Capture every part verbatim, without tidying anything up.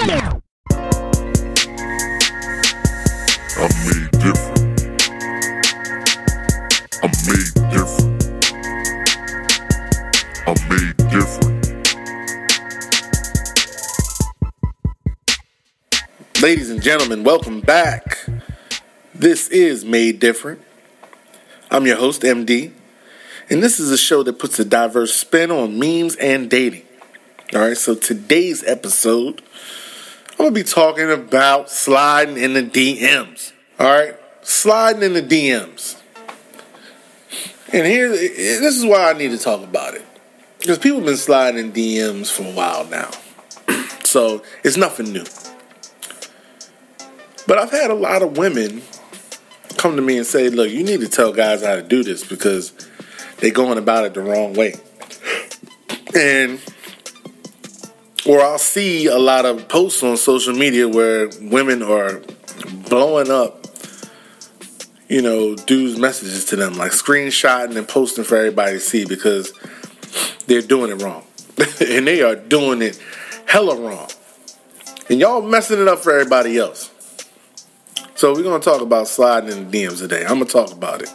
I'm made different. I'm made different. I'm made different. Ladies and gentlemen, welcome back. This is Made Different. I'm your host, M D, and this is a show that puts a diverse spin on memes and dating. All right, so today's episode, I'm going to be talking about sliding in the D Ms. All right, sliding in the D Ms. And here, this is why I need to talk about it. Because people have been sliding in D Ms for a while now. So it's nothing new. But I've had a lot of women come to me and say, look, you need to tell guys how to do this because they're going about it the wrong way. And... Or I'll see a lot of posts on social media where women are blowing up, you know, dudes' messages to them, like screenshotting and posting for everybody to see because they're doing it wrong. And they are doing it hella wrong. And y'all messing it up for everybody else. So we're going to talk about sliding in the D Ms today. I'm going to talk about it.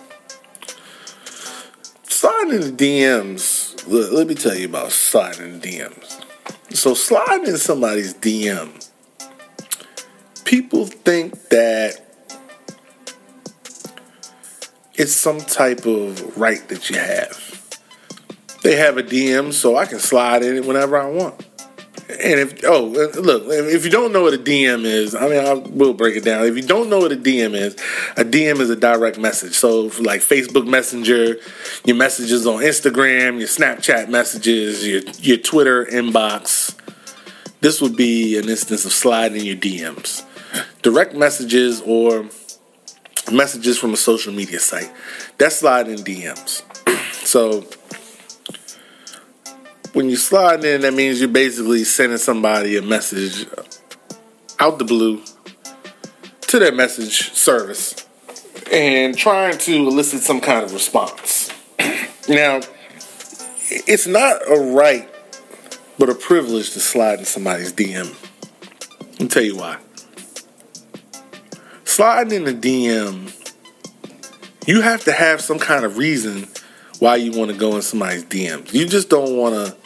Sliding in the D Ms. Look, let me tell you about sliding in the D Ms. So sliding in somebody's D M, people think that it's some type of right that you have. They have a D M, so I can slide in it whenever I want. And if, oh, look, if you don't know what a D M is, I mean, I will break it down. If you don't know what a D M is, a D M is a direct message. So, like Facebook Messenger, your messages on Instagram, your Snapchat messages, your, your Twitter inbox. This would be an instance of sliding your D Ms. Direct messages or messages from a social media site. That's sliding D Ms. So... when you slide in, that means you're basically sending somebody a message out the blue to their message service and trying to elicit some kind of response. Now, it's not a right, but a privilege to slide in somebody's D M. I'll tell you why. Sliding in the D M, you have to have some kind of reason why you want to go in somebody's D Ms. You just don't want to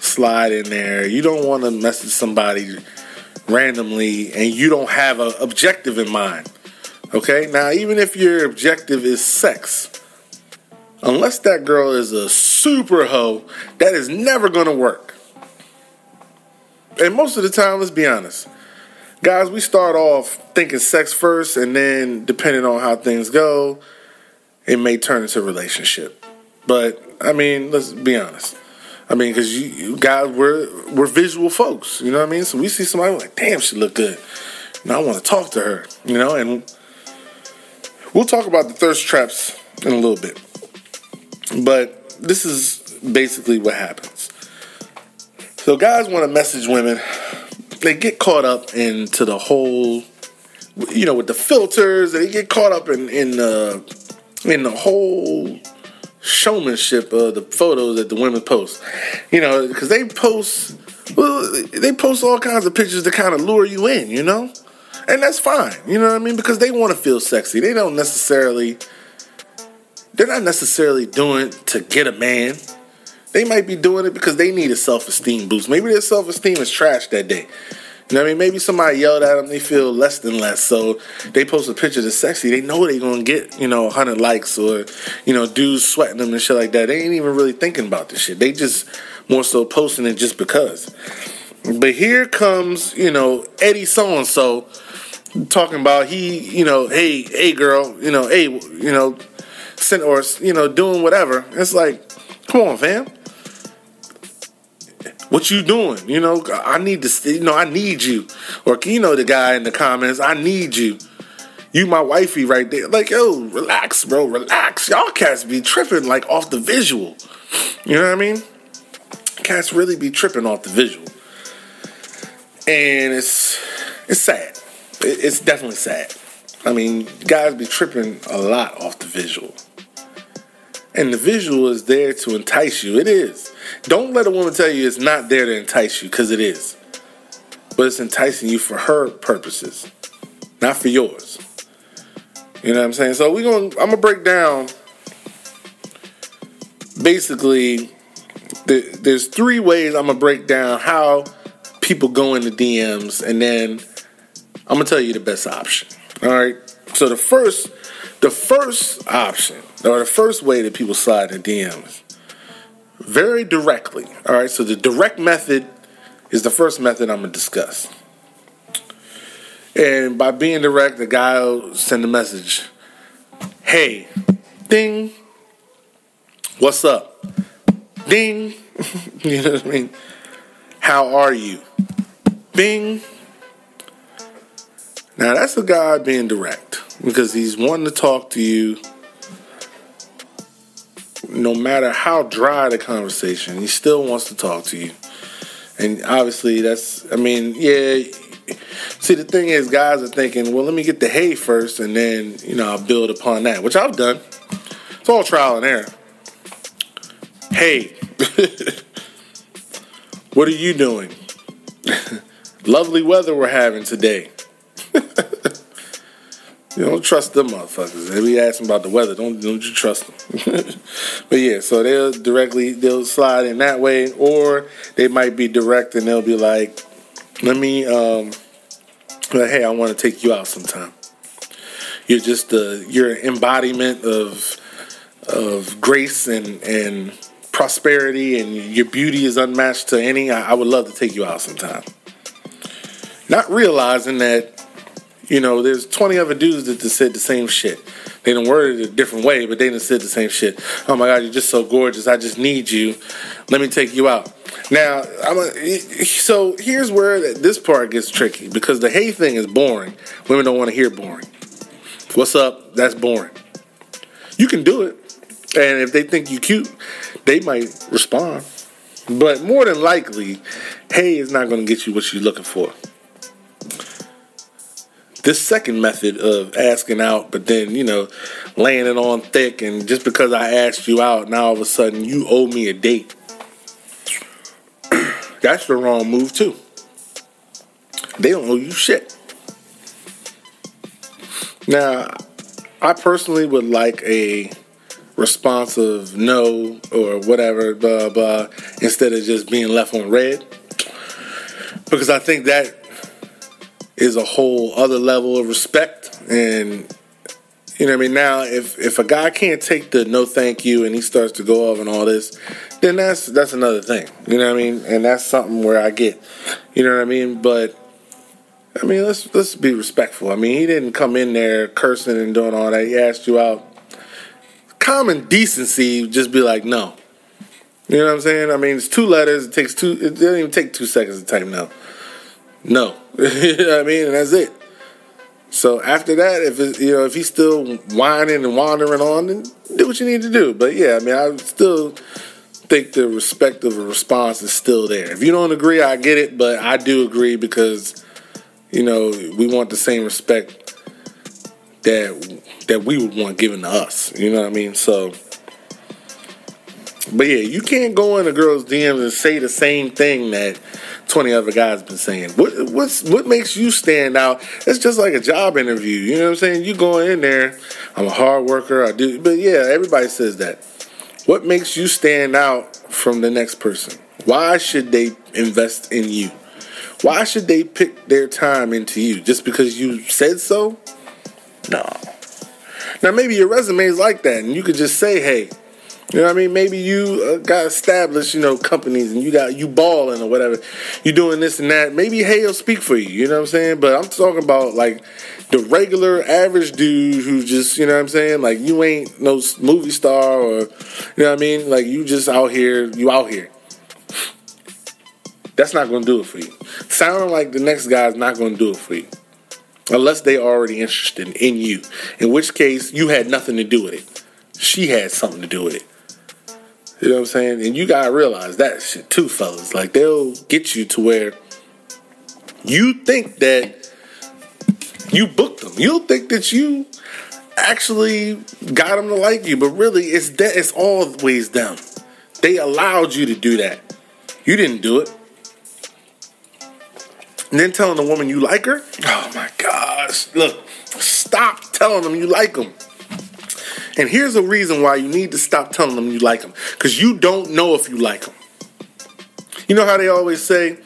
slide in there. You don't want to message somebody randomly and you don't have an objective in mind. Okay? Now, even if your objective is sex, unless that girl is a super hoe, that is never going to work. And most of the time, let's be honest, guys, we start off thinking sex first, and then depending on how things go, it may turn into a relationship. But, I mean, let's be honest. I mean, because you, you guys, we're, we're visual folks. You know what I mean? So we see somebody, we're like, damn, she look good. And I want to talk to her, you know? And we'll talk about the thirst traps in a little bit. But this is basically what happens. So guys want to message women. They get caught up into the whole, you know, with the filters. They get caught up in, in the, in the whole... showmanship of the photos that the women post, you know, because they post, well, they post all kinds of pictures to kind of lure you in, you know, and that's fine, you know what I mean, because they want to feel sexy. They don't necessarily, they're not necessarily doing it to get a man. They might be doing it because they need a self-esteem boost. Maybe their self-esteem is trash that day. You know what I mean? Maybe somebody yelled at them. They feel less than less. So they post a picture that's sexy. They know they're going to get, you know, one hundred likes or, you know, dudes sweating them and shit like that. They ain't even really thinking about this shit. They just more so posting it just because. But here comes, you know, Eddie so-and-so talking about he, you know, hey, hey, girl, you know, hey, you know, sent or, you know, doing whatever. It's like, come on, fam. What you doing? You know, I need to, you know, I need you. Or, you know, the guy in the comments, I need you. You my wifey right there. Like, yo, relax, bro, relax. Y'all cats be tripping, like, off the visual. You know what I mean? Cats really be tripping off the visual. And it's, it's sad. It's definitely sad. I mean, guys be tripping a lot off the visual. And the visual is there to entice you. It is. Don't let a woman tell you it's not there to entice you, because it is. but it's enticing you for her purposes, not for yours. You know what I'm saying? So we're going I'm gonna break down basically the, there's three ways I'm gonna break down how people go into D Ms, and then I'm gonna tell you the best option. All right. So the first the first option, or the first way that people slide in D Ms, very directly. All right. So the direct method is the first method I'm gonna discuss. And by being direct, the guy will send a message. Hey, ding. What's up? Ding. You know what I mean? How are you? Bing. Now, that's a guy being direct, because he's wanting to talk to you no matter how dry the conversation. He still wants to talk to you. And obviously, that's, I mean, yeah... See, the thing is, guys are thinking, well, let me get the hay first, and then, you know, I'll build upon that, which I've done. It's all trial and error. Hey, what are you doing? Lovely weather we're having today. You don't trust them motherfuckers. They be asking about the weather. Don't, don't you trust them. But yeah, so they'll directly, they'll slide in that way, or they might be direct and they'll be like, Let me, um, like, hey, I want to take you out sometime. You're just the, you're an embodiment of, of grace and, and prosperity, and your beauty is unmatched to any. I, I would love to take you out sometime. Not realizing that, you know, there's twenty other dudes that just said the same shit. They done worded it a different way, but they done said the same shit. Oh my God, you're just so gorgeous. I just need you. Let me take you out. Now, I'm a, so here's where this part gets tricky, because the hey thing is boring. Women don't want to hear boring. What's up? That's boring. You can do it. And if they think you cute, they might respond. But more than likely, hey is not going to get you what you're looking for. This second method of asking out, but then, you know, laying it on thick, and just because I asked you out, now all of a sudden you owe me a date. That's the wrong move too. They don't owe you shit. Now, I personally would like a response of no or whatever, blah blah, instead of just being left on red, because I think that is a whole other level of respect. And you know what I mean? Now, if, if a guy can't take the no thank you and he starts to go off and all this, then that's that's another thing. You know what I mean? And that's something where I get, you know what I mean? But, I mean, let's let's be respectful. I mean, he didn't come in there cursing and doing all that. He asked you out. Common decency, just be like, no. You know what I'm saying? I mean, it's two letters. It takes two. It doesn't even take two seconds to type no. No. You know what I mean? And that's it. So after that, if it, you know, if he's still whining and wandering on, then do what you need to do. But yeah, I mean, I still think the respect of a response is still there. If you don't agree, I get it, but I do agree, because you know we want the same respect that that we would want given to us. You know what I mean? So, but yeah, you can't go in a girl's D Ms and say the same thing that twenty other guys been saying. What what's what makes you stand out? It's just like a job interview. You know what I'm saying? You going in there, I'm a hard worker, I do, but yeah, everybody says that. What makes you stand out from the next person? Why should they invest in you? Why should they pick their time into you? Just because you said so? No. Now maybe your resume is like that, and you could just say, hey, you know what I mean? Maybe you uh, got established, you know, companies, and you got you balling or whatever. You doing this and that. Maybe hey will speak for you. You know what I'm saying? But I'm talking about like the regular average dude who just, you know what I'm saying? Like you ain't no movie star, or you know what I mean? Like you just out here, you out here. That's not going to do it for you. Sounding like the next guy's not going to do it for you, unless they already interested in you, in which case you had nothing to do with it. She had something to do with it. You know what I'm saying? And you gotta realize that shit too, fellas. Like, they'll get you to where you think that you booked them. You'll think that you actually got them to like you, but really, it's that it's always them. They allowed you to do that. You didn't do it. and then telling a woman you like her? Oh my gosh. Look, stop telling them you like them. And here's the reason why you need to stop telling them you like them. Because you don't know if you like them. You know how they always say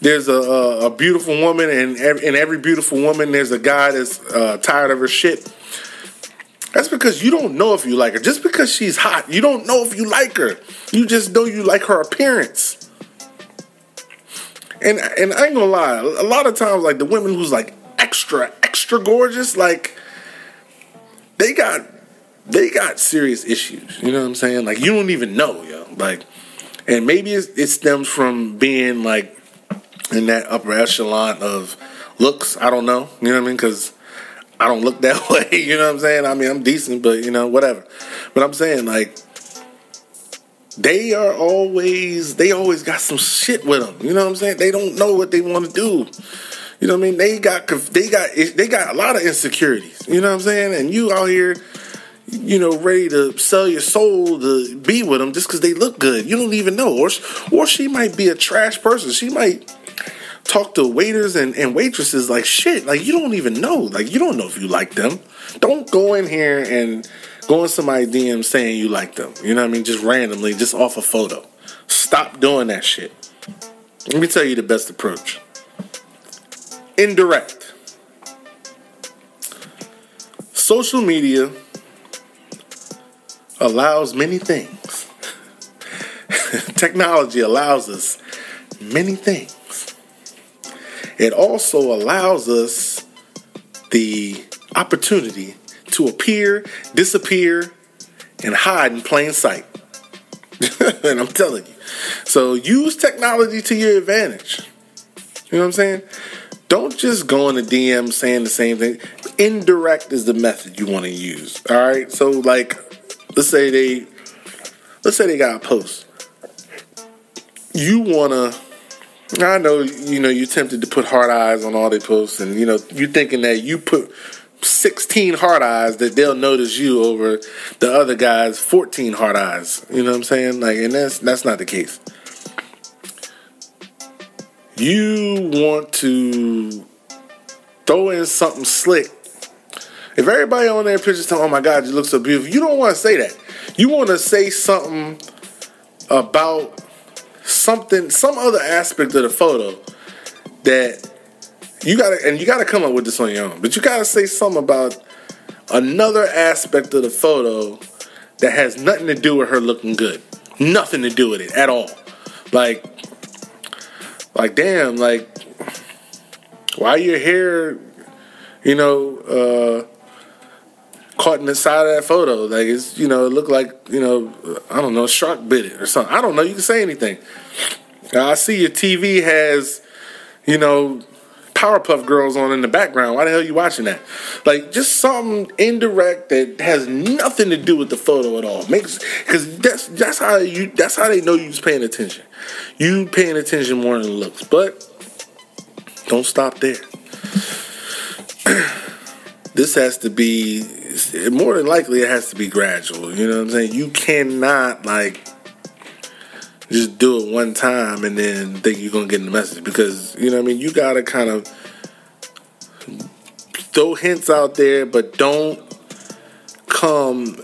there's a, a, a beautiful woman, and ev- in every beautiful woman there's a guy that's uh, tired of her shit? That's because you don't know if you like her. Just because she's hot, you don't know if you like her. You just know you like her appearance. And and I ain't gonna lie, a lot of times, like, the women who's, like, extra, extra gorgeous, like, they got they got serious issues. You know what I'm saying? Like, you don't even know, yo. Like, and maybe it's, it stems from being, like, in that upper echelon of looks. I don't know. You know what I mean? Because I don't look that way. You know what I'm saying? I mean, I'm decent, but, you know, whatever. But I'm saying, like, They are always, they always got some shit with them. You know what I'm saying? They don't know what they want to do. You know what I mean? They got, they got, they got a lot of insecurities. You know what I'm saying? And you out here, you know, ready to sell your soul to be with them just because they look good. You don't even know. Or, or she might be a trash person. She might talk to waiters and, and waitresses like shit. Like, you don't even know. Like, you don't know if you like them. Don't go in here and go in somebody's D M saying you like them. You know what I mean? Just randomly, just off a photo. Stop doing that shit. Let me tell you the best approach. Indirect. Social media allows many things. Technology allows us many things. It also allows us the opportunity to appear, disappear, and hide in plain sight. And I'm telling you. So use technology to your advantage. You know what I'm saying? Don't just go in the D M saying the same thing. Indirect is the method you want to use. All right? So, like, let's say they, let's say they got a post. You want to... I know, you know, you're tempted to put hard eyes on all their posts. And, you know, you're thinking that you put sixteen hard eyes that they'll notice you over the other guy's fourteen hard eyes. You know what I'm saying? Like, and that's that's not the case. You want to throw in something slick. If everybody on their pictures tell, oh my God, you look so beautiful, you don't want to say that. You want to say something about something, some other aspect of the photo that You gotta and you gotta come up with this on your own, but you gotta say something about another aspect of the photo that has nothing to do with her looking good, nothing to do with it at all. Like, like damn, like why your hair, you know, uh, caught in the side of that photo? Like, it's, you know, it looked like, you know, I don't know, shark bit it or something. I don't know. You can say anything. I see your T V has, you know, Powerpuff Girls on in the background. Why the hell are you watching that? Like, just something indirect that has nothing to do with the photo at all. Makes, because that's that's how you that's how they know you was paying attention. You paying attention more than looks, but don't stop there. This has to be, more than likely it has to be gradual. You know what I'm saying? You cannot, like, just do it one time and then think you're going to get the message. Because, you know what I mean? You got to kind of throw hints out there, but don't come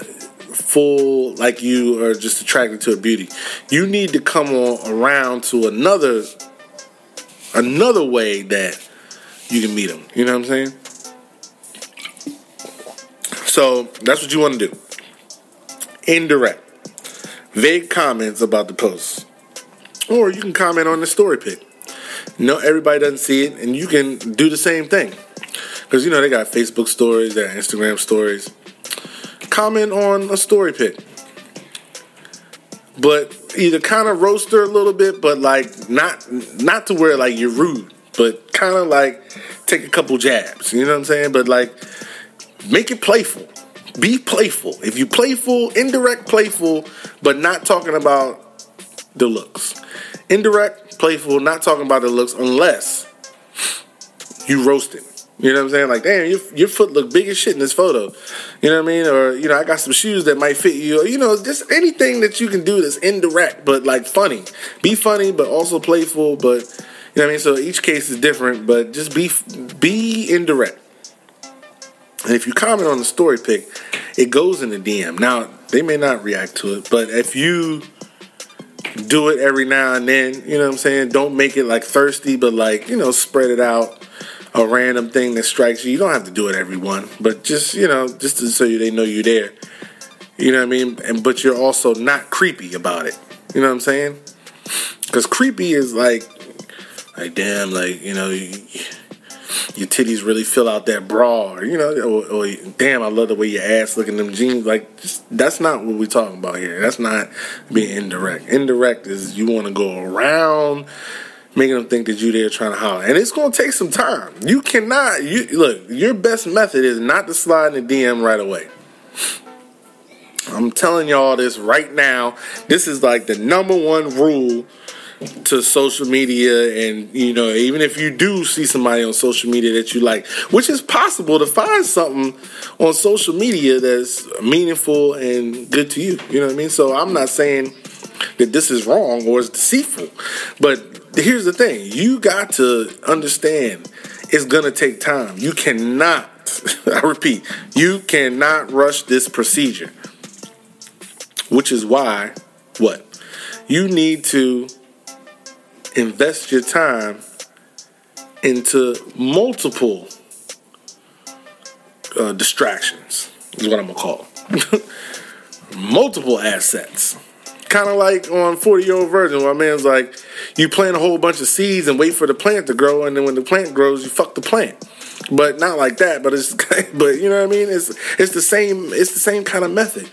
full like you are just attracted to a beauty. You need to come on around to another, another way that you can meet them. You know what I'm saying? So that's what you want to do. Indirect. Vague comments about the post. Or you can comment on the story pic. No, everybody doesn't see it, and you can do the same thing. Because, you know, they got Facebook stories, they got Instagram stories. Comment on a story pic. But either kind of roast her a little bit, but, like, not not to where, like, you're rude. But kind of, like, take a couple jabs. You know what I'm saying? But, like, make it playful. Be playful. If you playful, indirect playful, but not talking about the looks. Indirect, playful, not talking about the looks unless you roast it. You know what I'm saying? Like, damn, your, your foot look big as shit in this photo. You know what I mean? Or, you know, I got some shoes that might fit you. Or, you know, just anything that you can do that's indirect but, like, funny. Be funny but also playful, but You know what I mean? So each case is different, but just be be indirect. And if you comment on the story pic, it goes in the D M. Now, they may not react to it, but if you do it every now and then, you know what I'm saying? Don't make it like thirsty, but like, you know, spread it out. A random thing that strikes you. You don't have to do it every one, but just, you know, just to, so they know you're there. You know what I mean? And but you're also not creepy about it. You know what I'm saying? Because creepy is like, like damn, like, you know, you, your titties really fill out that bra, or, you know, or, or damn, I love the way your ass look in them jeans. Like, just, that's not what we're talking about here. That's not being indirect. Indirect is you want to go around making them think that you there trying to holler. And it's going to take some time. You cannot, you look, your best method is not to slide in the D M right away. I'm telling y'all this right now. This is like the number one rule to social media. And, you know, even if you do see somebody on social media that you like, which is possible to find something on social media that's meaningful and good to you. You know what I mean? So I'm not saying that this is wrong or it's deceitful. But here's the thing. You got to understand it's going to take time. You cannot, I repeat, you cannot rush this procedure. Which is why, what? You need to invest your time into multiple uh, distractions, is what I'm going to call it. Multiple assets. Kind of like on forty-year-old Virgin, where my man's like, you plant a whole bunch of seeds and wait for the plant to grow, and then when the plant grows, you fuck the plant. But not like that. But it's, but you know what I mean. It's it's the same. It's the same kind of method.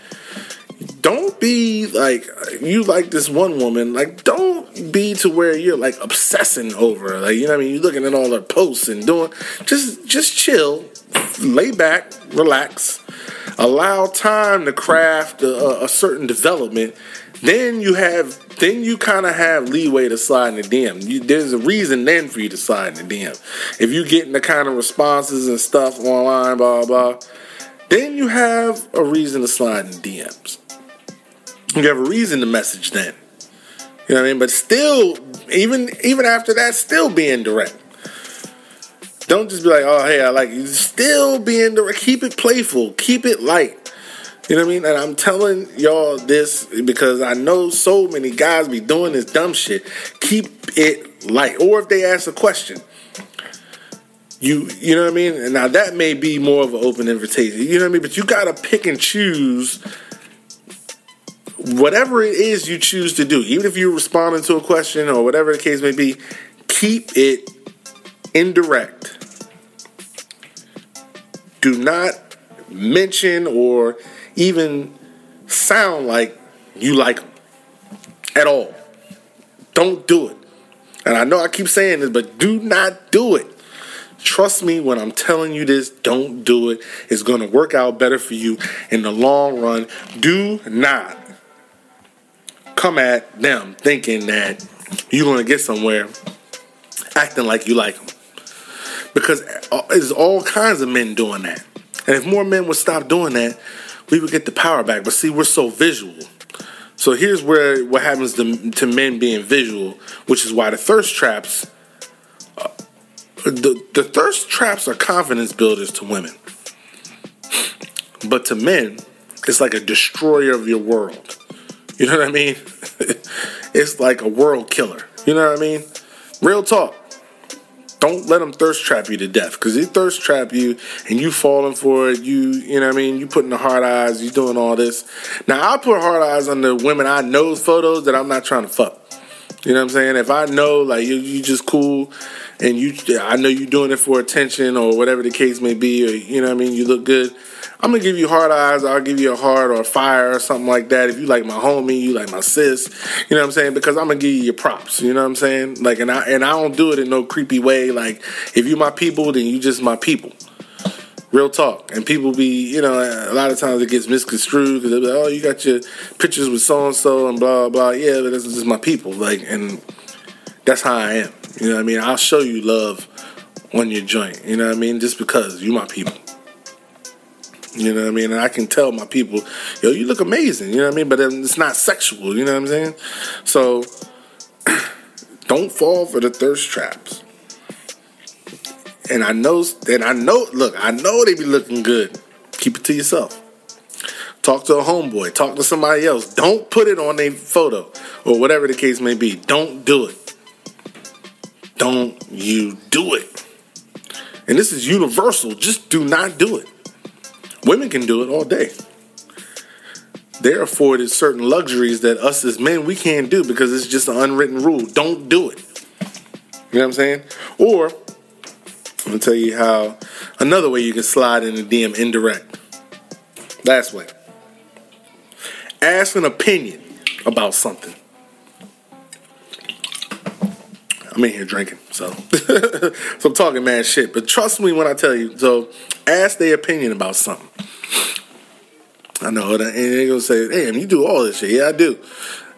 Don't be like you like this one woman. Like, don't be to where you're like obsessing over her. Like, you know what I mean. You're looking at all her posts and doing. Just just chill, lay back, relax, allow time to craft a, a certain development. Then you have, then you kind of have leeway to slide in the D M. You, there's a reason then for you to slide in the D M. If you're getting the kind of responses and stuff online, blah, blah, then you have a reason to slide in the D Ms. You have a reason to message then. You know what I mean? But still, even even after that, still being direct. Don't just be like, oh, hey, I like you. Still being direct. Keep it playful. Keep it light. You know what I mean? And I'm telling y'all this because I know so many guys be doing this dumb shit. Keep it light. Or if they ask a question, you you know what I mean? And now that may be more of an open invitation. You know what I mean? But you got to pick and choose whatever it is you choose to do. Even if you're responding to a question or whatever the case may be, keep it indirect. Do not mention or even sound like you like them at all. Don't do it. And I know I keep saying this, but do not do it. Trust me when I'm telling you this. Don't do it. It's going to work out better for you in the long run. Do not come at them thinking that you're going to get somewhere acting like you like them, because there's all kinds of men doing that. And if more men would stop doing that, we would get the power back. But see, we're so visual. So here's where what happens to, to men being visual, which is why the thirst traps, uh, the, the thirst traps are confidence builders to women. But to men, it's like a destroyer of your world. You know what I mean? It's like a world killer. You know what I mean? Real talk. Don't let them thirst trap you to death, because they thirst trap you and you falling for it. You, you know what I mean? You putting the hard eyes. You doing all this. Now, I put hard eyes on the women I know photos that I'm not trying to fuck. You know what I'm saying? If I know, like, you, you just cool and you, I know you doing it for attention or whatever the case may be, or, you know what I mean? You look good. I'm going to give you hard eyes. I'll give you a heart or a fire or something like that. If you like my homie, you like my sis, you know what I'm saying? Because I'm going to give you your props. You know what I'm saying? Like, and I, and I don't do it in no creepy way. Like, if you my people, then you just my people. Real talk. And people be, you know, a lot of times it gets misconstrued because they'll be like, oh, you got your pictures with so-and-so and blah, blah. Yeah, but this is just my people. Like, and that's how I am. You know what I mean? I'll show you love on your joint. You know what I mean? Just because you my people. You know what I mean? And I can tell my people, yo, you look amazing. You know what I mean? But it's not sexual. You know what I'm saying? So Don't fall for the thirst traps. And I know, and I know, look, I know they be looking good. Keep it to yourself. Talk to a homeboy. Talk to somebody else. Don't put it on their photo or whatever the case may be. Don't do it. Don't you do it. And this is universal. Just do not do it. Women can do it all day. They're afforded certain luxuries that us as men, we can't do because it's just an unwritten rule. Don't do it. You know what I'm saying? Or I'm going to tell you how another way you can slide in a D M indirect. Last way. Ask an opinion about something. I'm in here drinking, so so I'm talking mad shit. But trust me when I tell you. So ask their opinion about something. I know that, and they're gonna say, "Damn, you do all this shit." Yeah, I do.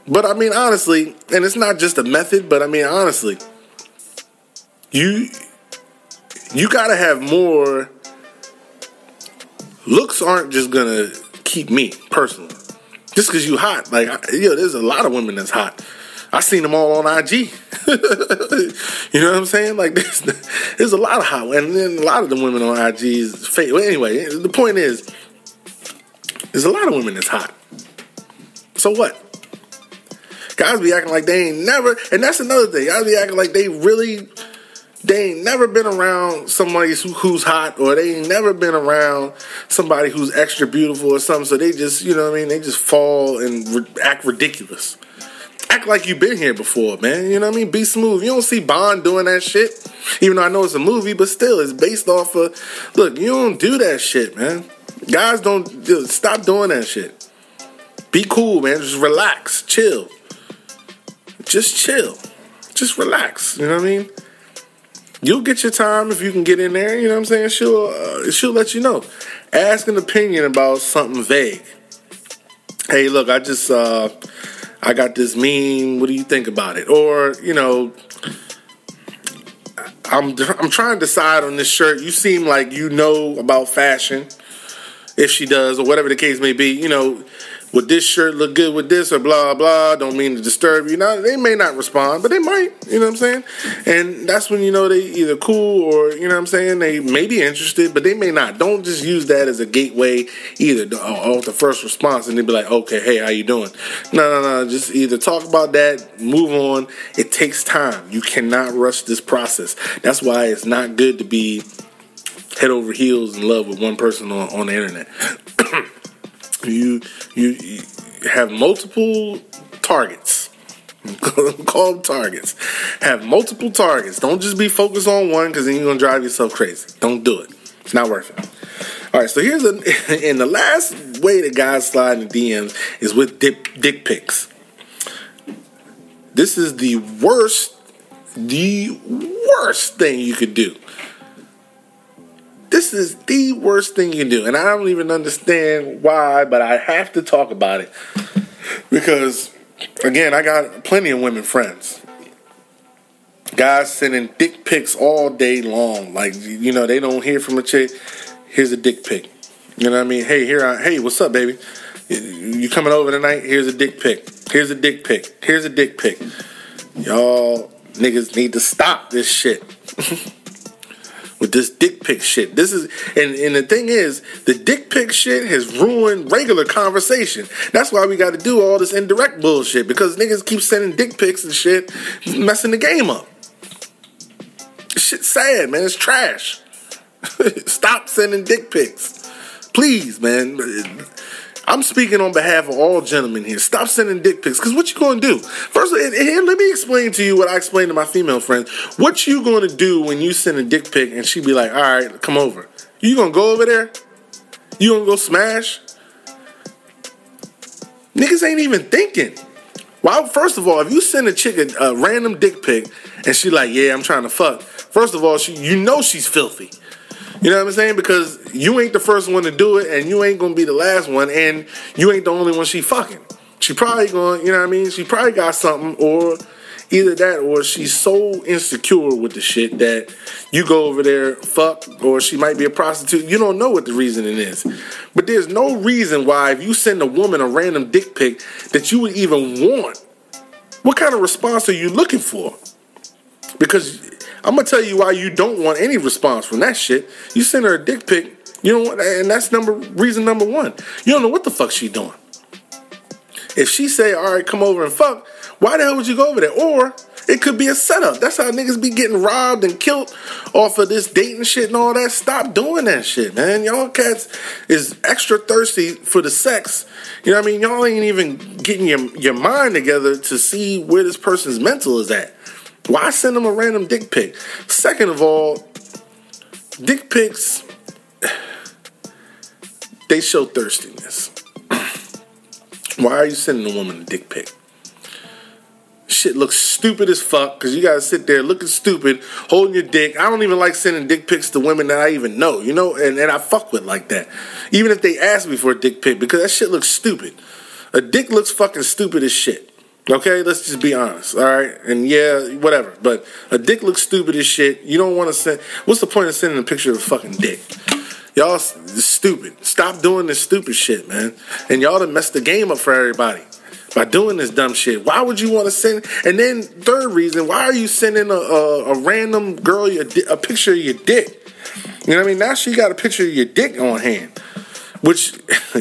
But I mean, honestly, and it's not just a method. But I mean, honestly, you you gotta have more. Looks aren't just gonna keep me personally. Just because you hot, like I, yo, there's a lot of women that's hot. I seen them all on I G. You know what I'm saying? Like there's, there's a lot of hot, and then a lot of the women on I G is fake. Well, anyway, the point is, there's a lot of women that's hot. So what? Guys be acting like they ain't never, and that's another thing. Guys be acting like they really, they ain't never been around somebody who's hot, or they ain't never been around somebody who's extra beautiful or something. So they just, you know what I mean? They just fall and act ridiculous. Act like you've been here before, man. You know what I mean? Be smooth. You don't see Bond doing that shit. Even though I know it's a movie, but still, it's based off of... Look, you don't do that shit, man. Guys, don't... Stop doing that shit. Be cool, man. Just relax. Chill. Just chill. Just relax. You know what I mean? You'll get your time if you can get in there. You know what I'm saying? She'll, uh, she'll let you know. Ask an opinion about something vague. Hey, look, I just... Uh, I got this meme. What do you think about it? Or, you know, I'm I'm trying to decide on this shirt. You seem like you know about fashion, if she does, or whatever the case may be. You know, would this shirt look good with this, or blah blah? Don't mean to disturb you. Now they may not respond, but they might. You know what I'm saying? And that's when you know they either cool or, you know what I'm saying, they may be interested, but they may not. Don't just use that as a gateway either. Off the first response, and they be like, okay, hey, how you doing? No, no, no. Just either talk about that, move on. It takes time. You cannot rush this process. That's why it's not good to be head over heels in love with one person on, on the internet. You you have multiple targets. Call them targets. Have multiple targets. Don't just be focused on one, because then you're gonna drive yourself crazy. Don't do it. It's not worth it. All right. So here's a and the last way that guys slide in the D Ms is with dick, dick pics. This is the worst, the worst thing you could do. This is the worst thing you can do. And I don't even understand why, but I have to talk about it. Because, again, I got plenty of women friends. Guys sending dick pics all day long. Like, you know, they don't hear from a chick. Here's a dick pic. You know what I mean? Hey, here I, hey, what's up, baby? You coming over tonight? Here's a dick pic. Here's a dick pic. Here's a dick pic. Y'all niggas need to stop this shit. With this dick pic shit. This is and, and the thing is, the dick pic shit has ruined regular conversation. That's why we gotta do all this indirect bullshit, because niggas keep sending dick pics and shit, messing the game up. Shit's sad, man. It's trash. Stop sending dick pics. Please, man. I'm speaking on behalf of all gentlemen here. Stop sending dick pics, because what you going to do? First, here, let me explain to you what I explained to my female friends. What you going to do when you send a dick pic and she be like, all right, come over? You going to go over there? You going to go smash? Niggas ain't even thinking. Well, first of all, if you send a chick a, a random dick pic and she like, yeah, I'm trying to fuck. First of all, she, you know she's filthy. You know what I'm saying? Because you ain't the first one to do it, and you ain't going to be the last one, and you ain't the only one she fucking. She probably going, you know what I mean? She probably got something, or either that, or she's so insecure with the shit that you go over there, fuck, or she might be a prostitute. You don't know what the reasoning is. But there's no reason why, if you send a woman a random dick pic, that you would even want. What kind of response are you looking for? Because I'm going to tell you why you don't want any response from that shit. You send her a dick pic, you don't want, and that's number reason number one. You don't know what the fuck she doing. If she say, all right, come over and fuck, why the hell would you go over there? Or it could be a setup. That's how niggas be getting robbed and killed off of this dating shit and all that. Stop doing that shit, man. Y'all cats is extra thirsty for the sex. You know what I mean? Y'all ain't even getting your, your mind together to see where this person's mental is at. Why send them a random dick pic? Second of all, dick pics, they show thirstiness. Why are you sending a woman a dick pic? Shit looks stupid as fuck, because you gotta sit there looking stupid, holding your dick. I don't even like sending dick pics to women that I even know, you know, and, and I fuck with like that. Even if they ask me for a dick pic, because that shit looks stupid. A dick looks fucking stupid as shit. Okay, let's just be honest, all right? And yeah, whatever, but a dick looks stupid as shit. You don't want to send... What's the point of sending a picture of a fucking dick? Y'all stupid. Stop doing this stupid shit, man. And y'all done messed the game up for everybody by doing this dumb shit. Why would you want to send... And then, third reason, why are you sending a, a, a random girl your, a picture of your dick? You know what I mean? Now she got a picture of your dick on hand. Which,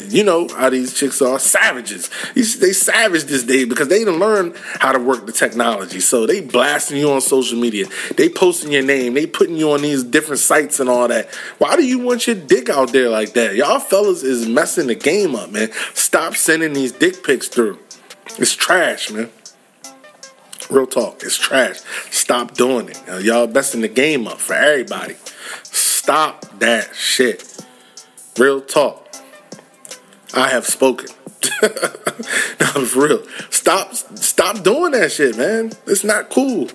you know how these chicks are, savages. They savage this day because they didn't learn how to work the technology. So they blasting you on social media. They posting your name. They putting you on these different sites and all that. Why do you want your dick out there like that? Y'all fellas is messing the game up, man. Stop sending these dick pics through. It's trash, man. Real talk. It's trash. Stop doing it. Y'all messing the game up for everybody. Stop that shit. Real talk. I have spoken. No, for real. Stop stop doing that shit, man. It's not cool.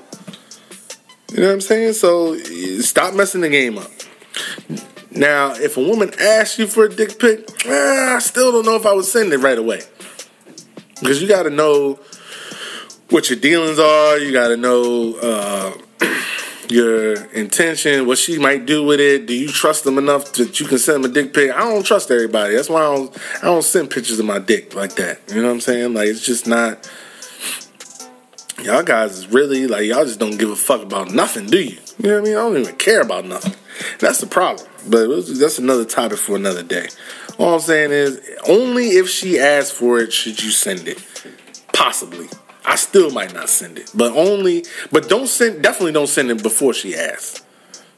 You know what I'm saying? So stop messing the game up. Now, if a woman asks you for a dick pic, eh, I still don't know if I would send it right away. Because you got to know what your dealings are. You got to know... Uh, your intention, what she might do with it. Do you trust them enough that you can send them a dick pic? I don't trust everybody. That's why I don't, I don't send pictures of my dick like that. You know what I'm saying? Like, it's just not... Y'all guys is really... Like, y'all just don't give a fuck about nothing, do you? You know what I mean? I don't even care about nothing. That's the problem. But it was, that's another topic for another day. All I'm saying is, only if she asks for it should you send it. Possibly. I still might not send it, but only, but don't send, definitely don't send it before she asks.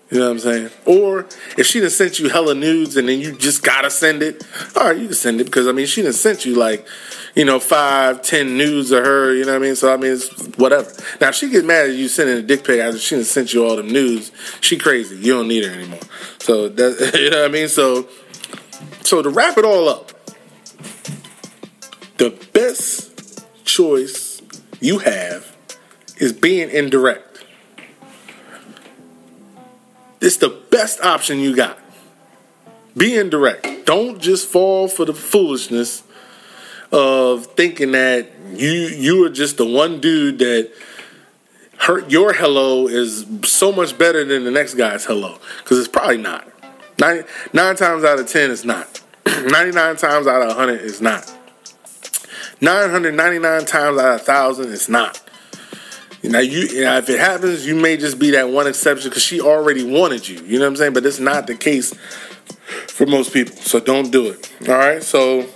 You know what I'm saying? Or if she done sent you hella nudes and then you just gotta send it, all right, you can send it because, I mean, she done sent you like, you know, five, ten nudes of her, you know what I mean? So, I mean, it's whatever. Now, if she get mad at you sending a dick pic after she done sent you all them nudes, she crazy. You don't need her anymore. So, that, you know what I mean? So, so to wrap it all up, the best choice you have is being indirect. It's the best option you got. Be indirect. Don't just fall for the foolishness of thinking that you you are just the one dude that hurt your hello is so much better than the next guy's hello, because it's probably not. Nine, nine times out of ten, it's not. ninety-nine times out of one hundred, it's not. nine hundred ninety-nine times out of one thousand, it's not. Now, you, you know, if it happens, you may just be that one exception because she already wanted you. You know what I'm saying? But it's not the case for most people. So don't do it. All right? So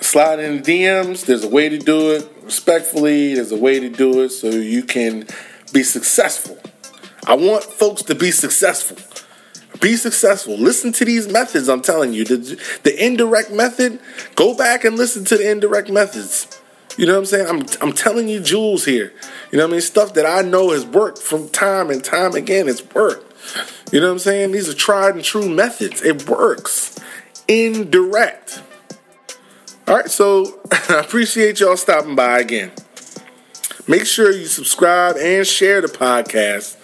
slide in the D Ms. There's a way to do it. Respectfully, there's a way to do it so you can be successful. I want folks to be successful. Be successful. Listen to these methods. I'm telling you, the, the indirect method. Go back and listen to the indirect methods. You know what I'm saying? I'm I'm telling you jewels here. You know what I mean? Stuff that I know has worked from time and time again. It's worked. You know what I'm saying? These are tried and true methods. It works. Indirect. All right. So I appreciate y'all stopping by again. Make sure you subscribe and share the podcast.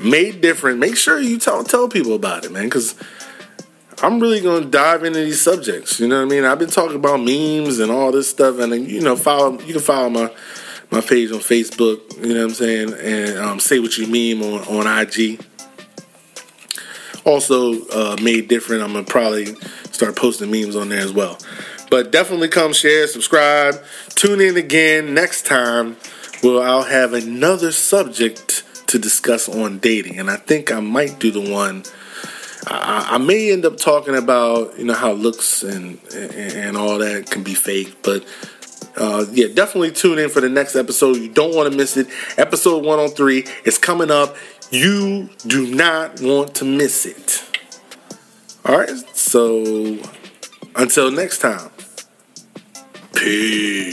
Made Different. Make sure you tell tell people about it, man, because I'm really going to dive into these subjects. You know what I mean? I've been talking about memes and all this stuff, and then, you know, follow. You can follow my my page on Facebook. You know what I'm saying? And um, Say What You Meme on on I G. Also, uh, Made Different. I'm gonna probably start posting memes on there as well. But definitely come share, subscribe, tune in again next time where I'll have another subject to discuss on dating. And I think I might do the one. I, I may end up talking about, you know, how looks and and, and all that can be fake. But uh, yeah, definitely tune in for the next episode. You don't want to miss it. Episode one oh three is coming up. You do not want to miss it. All right. So until next time. Peace.